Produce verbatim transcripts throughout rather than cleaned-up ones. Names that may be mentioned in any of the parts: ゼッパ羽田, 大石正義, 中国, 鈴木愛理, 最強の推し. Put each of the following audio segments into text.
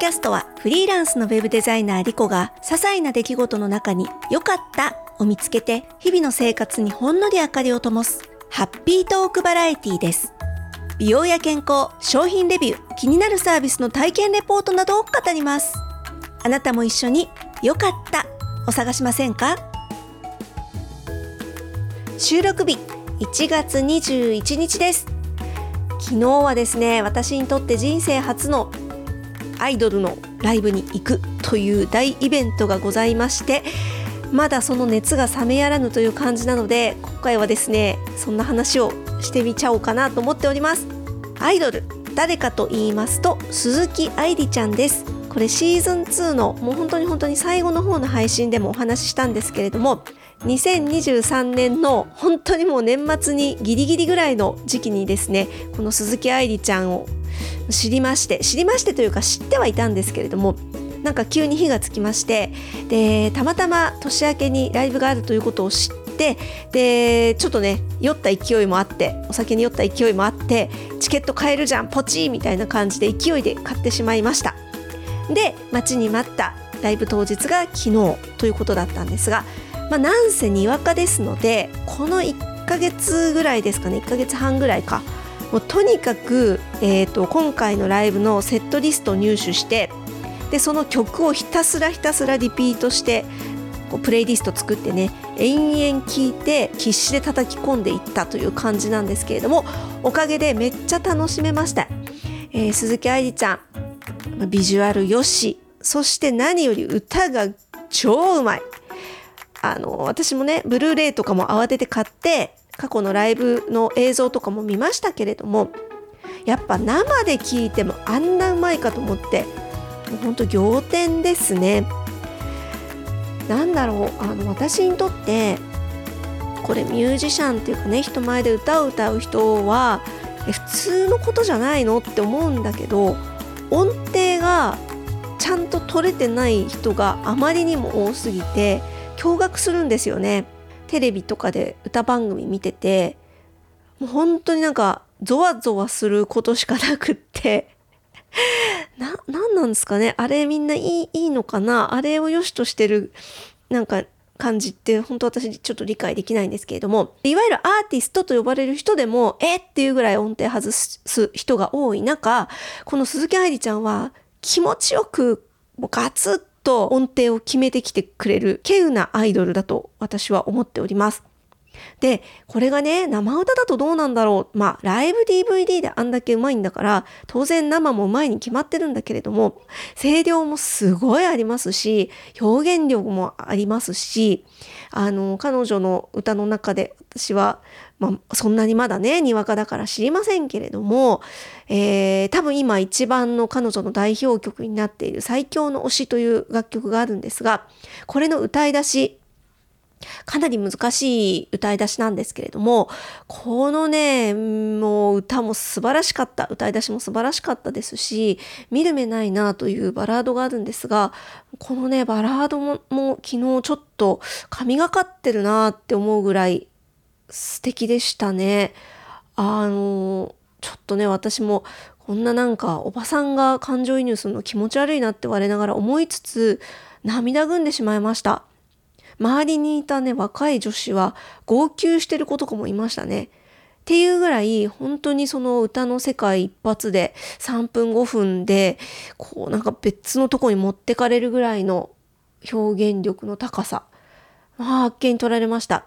キャストはフリーランスのウェブデザイナーリコが些細な出来事の中に良かったを見つけて日々の生活にほんのり明かりを灯すハッピートークバラエティです。美容や健康、商品レビュー、気になるサービスの体験レポートなどを語ります。あなたも一緒に良かったを探しませんか？収録日いちがつにじゅういちにちです。昨日はですね、私にとって人生初のアイドルのライブに行くという大イベントがございまして、まだその熱が冷めやらぬという感じなので、今回はですねそんな話をしてみちゃおうかなと思っております。アイドル誰かと言いますと鈴木愛理ちゃんです。これシーズンツーのもう本当に本当に最後の方の配信でもお話ししたんですけれども、にせんにじゅうさんねんの本当にもう年末にギリギリぐらいの時期にですね、この鈴木愛理ちゃんを知りまして知りましてというか知ってはいたんですけれども、なんか急に火がつきまして、でたまたま年明けにライブがあるということを知って、でちょっとね酔った勢いもあってお酒に酔った勢いもあってチケット買えるじゃんポチーみたいな感じで勢いで買ってしまいました。で待ちに待ったライブ当日が昨日ということだったんですが、まあ、なんせにわかですので、このいっかげつぐらいですかね、いっかげつはんぐらいか、もうとにかく、えーと、今回のライブのセットリストを入手して、でその曲をひたすらひたすらリピートして、こうプレイリスト作ってね延々聴いて必死で叩き込んでいったという感じなんですけれども、おかげでめっちゃ楽しめました、えー、鈴木愛理ちゃんビジュアルよし、そして何より歌が超うまい。あの私もねブルーレイとかも慌てて買って過去のライブの映像とかも見ましたけれども、やっぱ生で聴いてもあんなうまいかと思って、もうほんと仰天ですね。なんだろう、あの私にとってこれミュージシャンっていうかね、人前で歌を歌う人は普通のことじゃないのって思うんだけど、音程がちゃんと取れてない人があまりにも多すぎて驚愕するんですよね。テレビとかで歌番組見てて、もう本当になんかゾワゾワすることしかなくってな、なんなんですかね、あれみんないい、いいのかな、あれを良しとしてるなんか感じって本当私ちょっと理解できないんですけれども、いわゆるアーティストと呼ばれる人でもえっていうぐらい音程外す人が多い中、この鈴木愛理ちゃんは気持ちよくもうガツッと音程を決めてきてくれる稀有なアイドルだと私は思っております。でこれがね生歌だとどうなんだろう、まあライブ ディーブイディー であんだけうまいんだから当然生もうまいに決まってるんだけれども、声量もすごいありますし表現力もありますし、あの彼女の歌の中で私は、まあ、そんなにまだねにわかだから知りませんけれども、えー、多分今一番の彼女の代表曲になっている最強の推しという楽曲があるんですが、これの歌い出しかなり難しい歌い出しなんですけれども、このねもう歌も素晴らしかった、歌い出しも素晴らしかったですし、見る目ないなというバラードがあるんですが、このねバラード も, もう昨日ちょっと神がかってるなって思うぐらい素敵でしたね。あのちょっとね私もこんななんかおばさんが感情移入するの気持ち悪いなって我ながら思いつつ涙ぐんでしまいました。周りにいたね若い女子は号泣してる子とかもいましたね。っていうぐらい本当にその歌の世界一発でさんぷんごふんでこうなんか別のとこに持ってかれるぐらいの表現力の高さ、まああっけに取られました。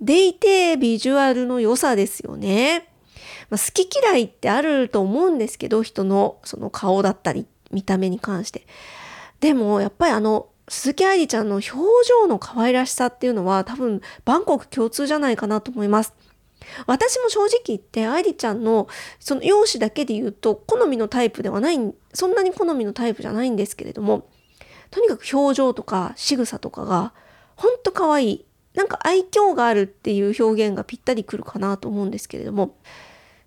でいてビジュアルの良さですよね、まあ、好き嫌いってあると思うんですけど、人のその顔だったり見た目に関して。でもやっぱりあの鈴木愛理ちゃんの表情の可愛らしさっていうのは多分万国共通じゃないかなと思います。私も正直言って愛理ちゃんのその容姿だけで言うと好みのタイプではない、そんなに好みのタイプじゃないんですけれども、とにかく表情とか仕草とかがほんと可愛い、なんか愛嬌があるっていう表現がぴったりくるかなと思うんですけれども、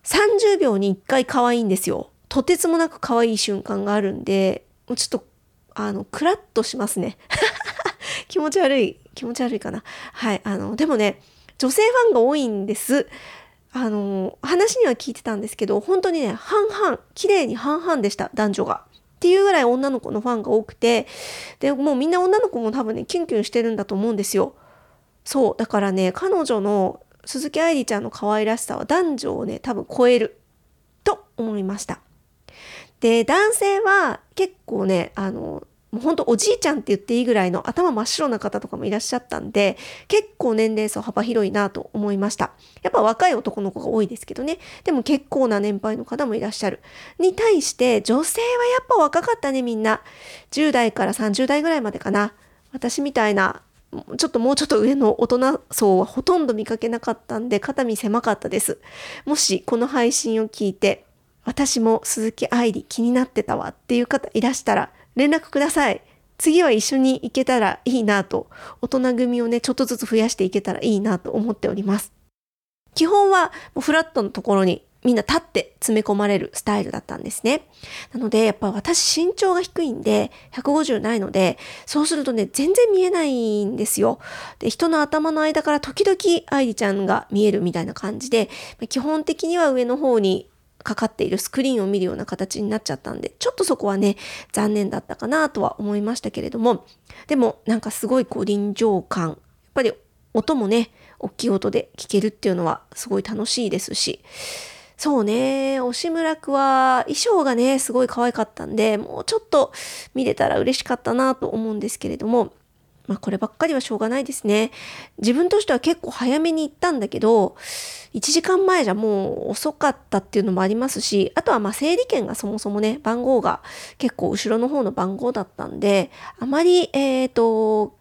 さんじゅうびょうにいっかい可愛いんですよ。とてつもなく可愛い瞬間があるんで、もうちょっとあのクラッとしますね気持ち悪い気持ち悪いかな、はい。あのでもね女性ファンが多いんです。あの話には聞いてたんですけど、本当にね半々、綺麗に半々でした、男女が。っていうぐらい女の子のファンが多くて、でもうみんな女の子も多分ねキュンキュンしてるんだと思うんですよ。そうだからね、彼女の鈴木愛理ちゃんの可愛らしさは男女をね多分超えると思いました。で男性は結構ねあのもうほんとおじいちゃんって言っていいぐらいの頭真っ白な方とかもいらっしゃったんで、結構年齢層幅広いなと思いました。やっぱ若い男の子が多いですけどね、でも結構な年配の方もいらっしゃるに対して、女性はやっぱ若かったね。みんなじゅう代からさんじゅう代ぐらいまでかな。私みたいなちょっともうちょっと上の大人層はほとんど見かけなかったんで、肩身狭かったです。もしこの配信を聞いて私も鈴木愛理気になってたわっていう方いらしたら連絡ください。次は一緒に行けたらいいなと、大人組をねちょっとずつ増やしていけたらいいなと思っております。基本はもうフラットのところにみんな立って詰め込まれるスタイルだったんですね。なのでやっぱ私身長が低いんでひゃくごじゅうないので、そうするとね全然見えないんですよ。で人の頭の間から時々愛理ちゃんが見えるみたいな感じで、基本的には上の方にかかっているスクリーンを見るような形になっちゃったんで、ちょっとそこはね残念だったかなとは思いましたけれども、でもなんかすごいこう臨場感、やっぱり音もね大きい音で聞けるっていうのはすごい楽しいですし、そうね押村くんは衣装がねすごい可愛かったんで、もうちょっと見れたら嬉しかったなと思うんですけれども、まあこればっかりはしょうがないですね。自分としては結構早めに行ったんだけど、いちじかんまえじゃもう遅かったっていうのもありますし、あとはまあ整理券がそもそもね、番号が結構後ろの方の番号だったんで、あまり、えーと、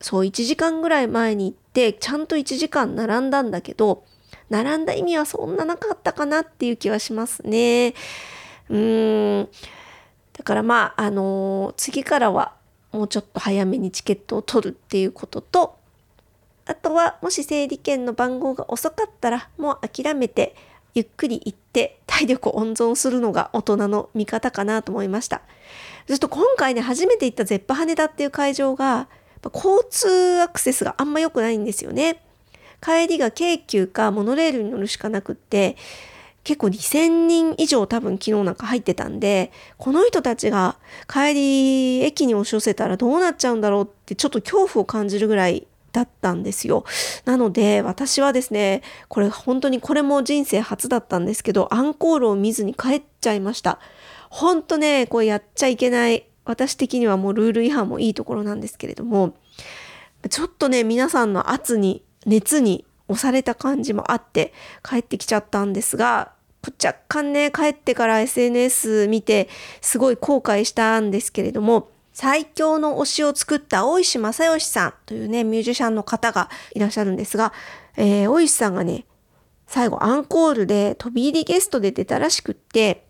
そういちじかんぐらい前に行って、ちゃんといちじかん並んだんだけど、並んだ意味はそんななかったかなっていう気はしますね。うーん。だからまあ、あのー、次からは、もうちょっと早めにチケットを取るっていうことと、あとはもし整理券の番号が遅かったらもう諦めてゆっくり行って体力を温存するのが大人の見方かなと思いました。ちょっと今回ね初めて行ったゼッパ羽田っていう会場が交通アクセスがあんま良くないんですよね。帰りが京急かモノレールに乗るしかなくって、結構にせんにん以上多分昨日なんか入ってたんで、この人たちが帰り駅に押し寄せたらどうなっちゃうんだろうってちょっと恐怖を感じるぐらいだったんですよ。なので私はですね、これ本当にこれも人生初だったんですけど、アンコールを見ずに帰っちゃいました。本当ね、これやっちゃいけない。私的にはもうルール違反もいいところなんですけれども、ちょっとね、皆さんの圧に、熱に、押された感じもあって帰ってきちゃったんですが、若干ね帰ってから エスエヌエス 見てすごい後悔したんですけれども、最強の推しを作った大石正義さんというねミュージシャンの方がいらっしゃるんですが、えー、大石さんがね最後アンコールで飛び入りゲストで出たらしくって、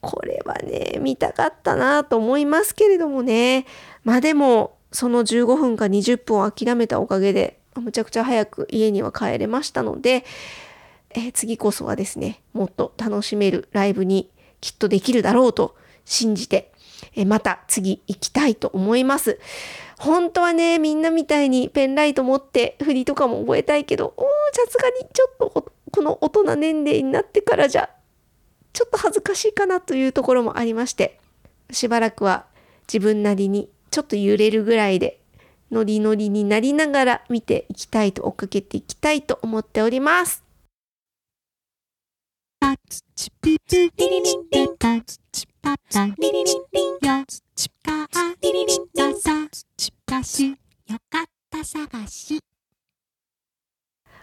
これはね見たかったなと思いますけれどもね。まあでもそのじゅうごふんかにじゅっぷんを諦めたおかげでむちゃくちゃ早く家には帰れましたので、えー、次こそはですねもっと楽しめるライブにきっとできるだろうと信じて、えー、また次行きたいと思います。本当はねみんなみたいにペンライト持って振りとかも覚えたいけど、さすがにちょっとこの大人年齢になってからじゃちょっと恥ずかしいかなというところもありまして、しばらくは自分なりにちょっと揺れるぐらいでノリノリになりながら見ていきたいと、追っかけていきたいと思っております。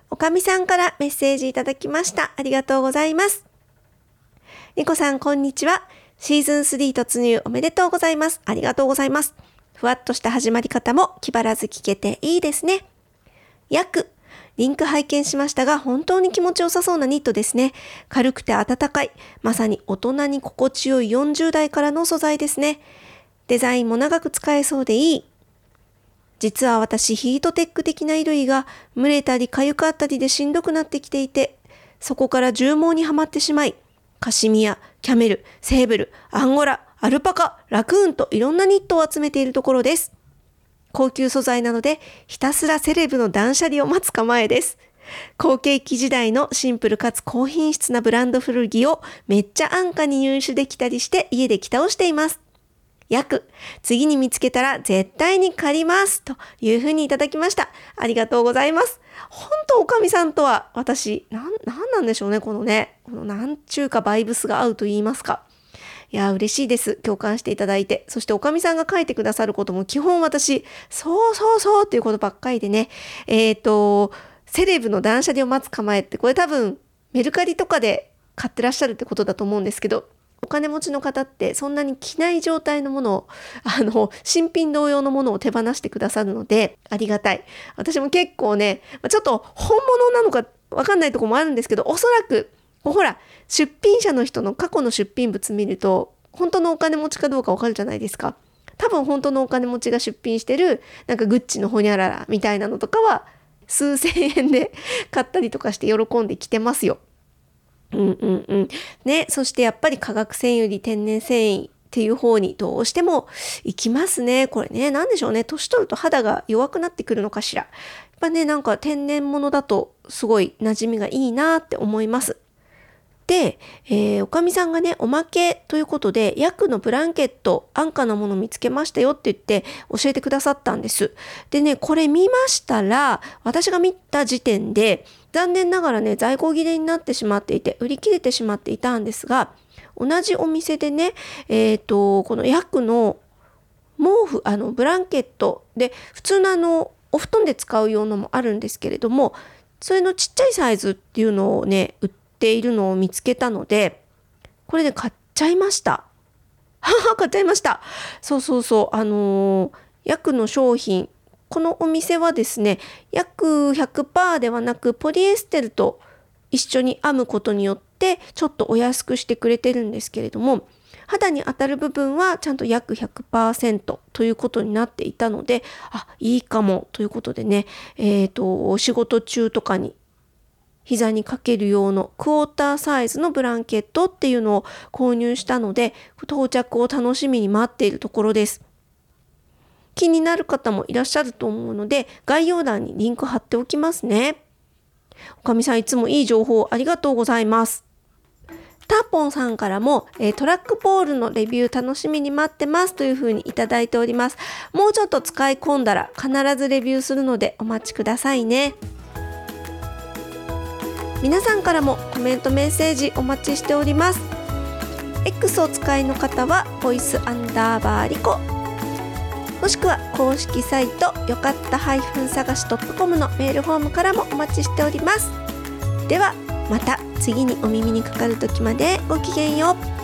おかみさんからメッセージいただきました。ありがとうございます。ニコさんこんにちは。シーズンスリー突入おめでとうございます。ありがとうございます。ふわっとした始まり方も気張らず聞けていいですね。約リンク拝見しましたが、本当に気持ちよさそうなニットですね。軽くて暖かい、まさに大人に心地よいよんじゅう代からの素材ですね。デザインも長く使えそうでいい。実は私ヒートテック的な衣類が蒸れたり痒かったりでしんどくなってきていて、そこから重毛にはまってしまい、カシミヤ、キャメル、セーブル、アンゴラ、アルパカ、ラクーンといろんなニットを集めているところです。高級素材なのでひたすらセレブの断捨離を待つ構えです。好景気時代のシンプルかつ高品質なブランド古着をめっちゃ安価に入手できたりして家で着倒しています。約。次に見つけたら絶対に借りますというふうにいただきました。ありがとうございます。本当おかみさんとは私、なん、なんなんでしょうね、このね、このなんちゅうかバイブスが合うと言いますか。いや嬉しいです。共感していただいて、そしておかみさんが書いてくださることも基本私そうそうそうっていうことばっかりでね、えっとセレブの断捨離を待つ構えって、これ多分メルカリとかで買ってらっしゃるってことだと思うんですけど、お金持ちの方ってそんなに着ない状態のものを、あの新品同様のものを手放してくださるのでありがたい。私も結構ね、ちょっと本物なのか分かんないとこもあるんですけど、おそらくほら出品者の人の過去の出品物見ると本当のお金持ちかどうかわかるじゃないですか。多分本当のお金持ちが出品してるなんかグッチのホニャララみたいなのとかは数千円で買ったりとかして喜んで着てますよ。うんうんうん。ね、そしてやっぱり化学繊維より天然繊維っていう方にどうしても行きますね。これね、なんでしょうね。年取ると肌が弱くなってくるのかしら。やっぱね、なんか天然物だとすごい馴染みがいいなって思います。で、えー、おかみさんがね、おまけということで薬のブランケット、安価なもの見つけましたよって言って教えてくださったんです。でね、これ見ましたら、私が見た時点で残念ながらね、在庫切れになってしまっていて売り切れてしまっていたんですが、同じお店でね、えーと、この薬の毛布、あのブランケットで普通のあのお布団で使う用のもあるんですけれども、それのちっちゃいサイズっていうのをね売ってているのを見つけたので、これで買っちゃいました。買っちゃいました。そうそうそう。あのー、薬の商品、このお店はですね、約 ひゃくパーセント ではなくポリエステルと一緒に編むことによってちょっとお安くしてくれてるんですけれども、肌に当たる部分はちゃんと約 ひゃくパーセント ということになっていたので、あ、いいかもということでね、えーと、お仕事中とかに膝にかける用のクォーターサイズのブランケットっていうのを購入したので、到着を楽しみに待っているところです。気になる方もいらっしゃると思うので、概要欄にリンク貼っておきますね。おかみさん、いつもいい情報ありがとうございます。ターポンさんからも、えー、トラックボールのレビュー楽しみに待ってますというふうにいただいております。もうちょっと使い込んだら必ずレビューするのでお待ちくださいね。皆さんからもコメントメッセージお待ちしております。 X を使いの方はボイスアンダーバーリコ、もしくは公式サイトよかった-探し .com のメールフォームからもお待ちしております。ではまた次にお耳にかかる時までごきげんよう。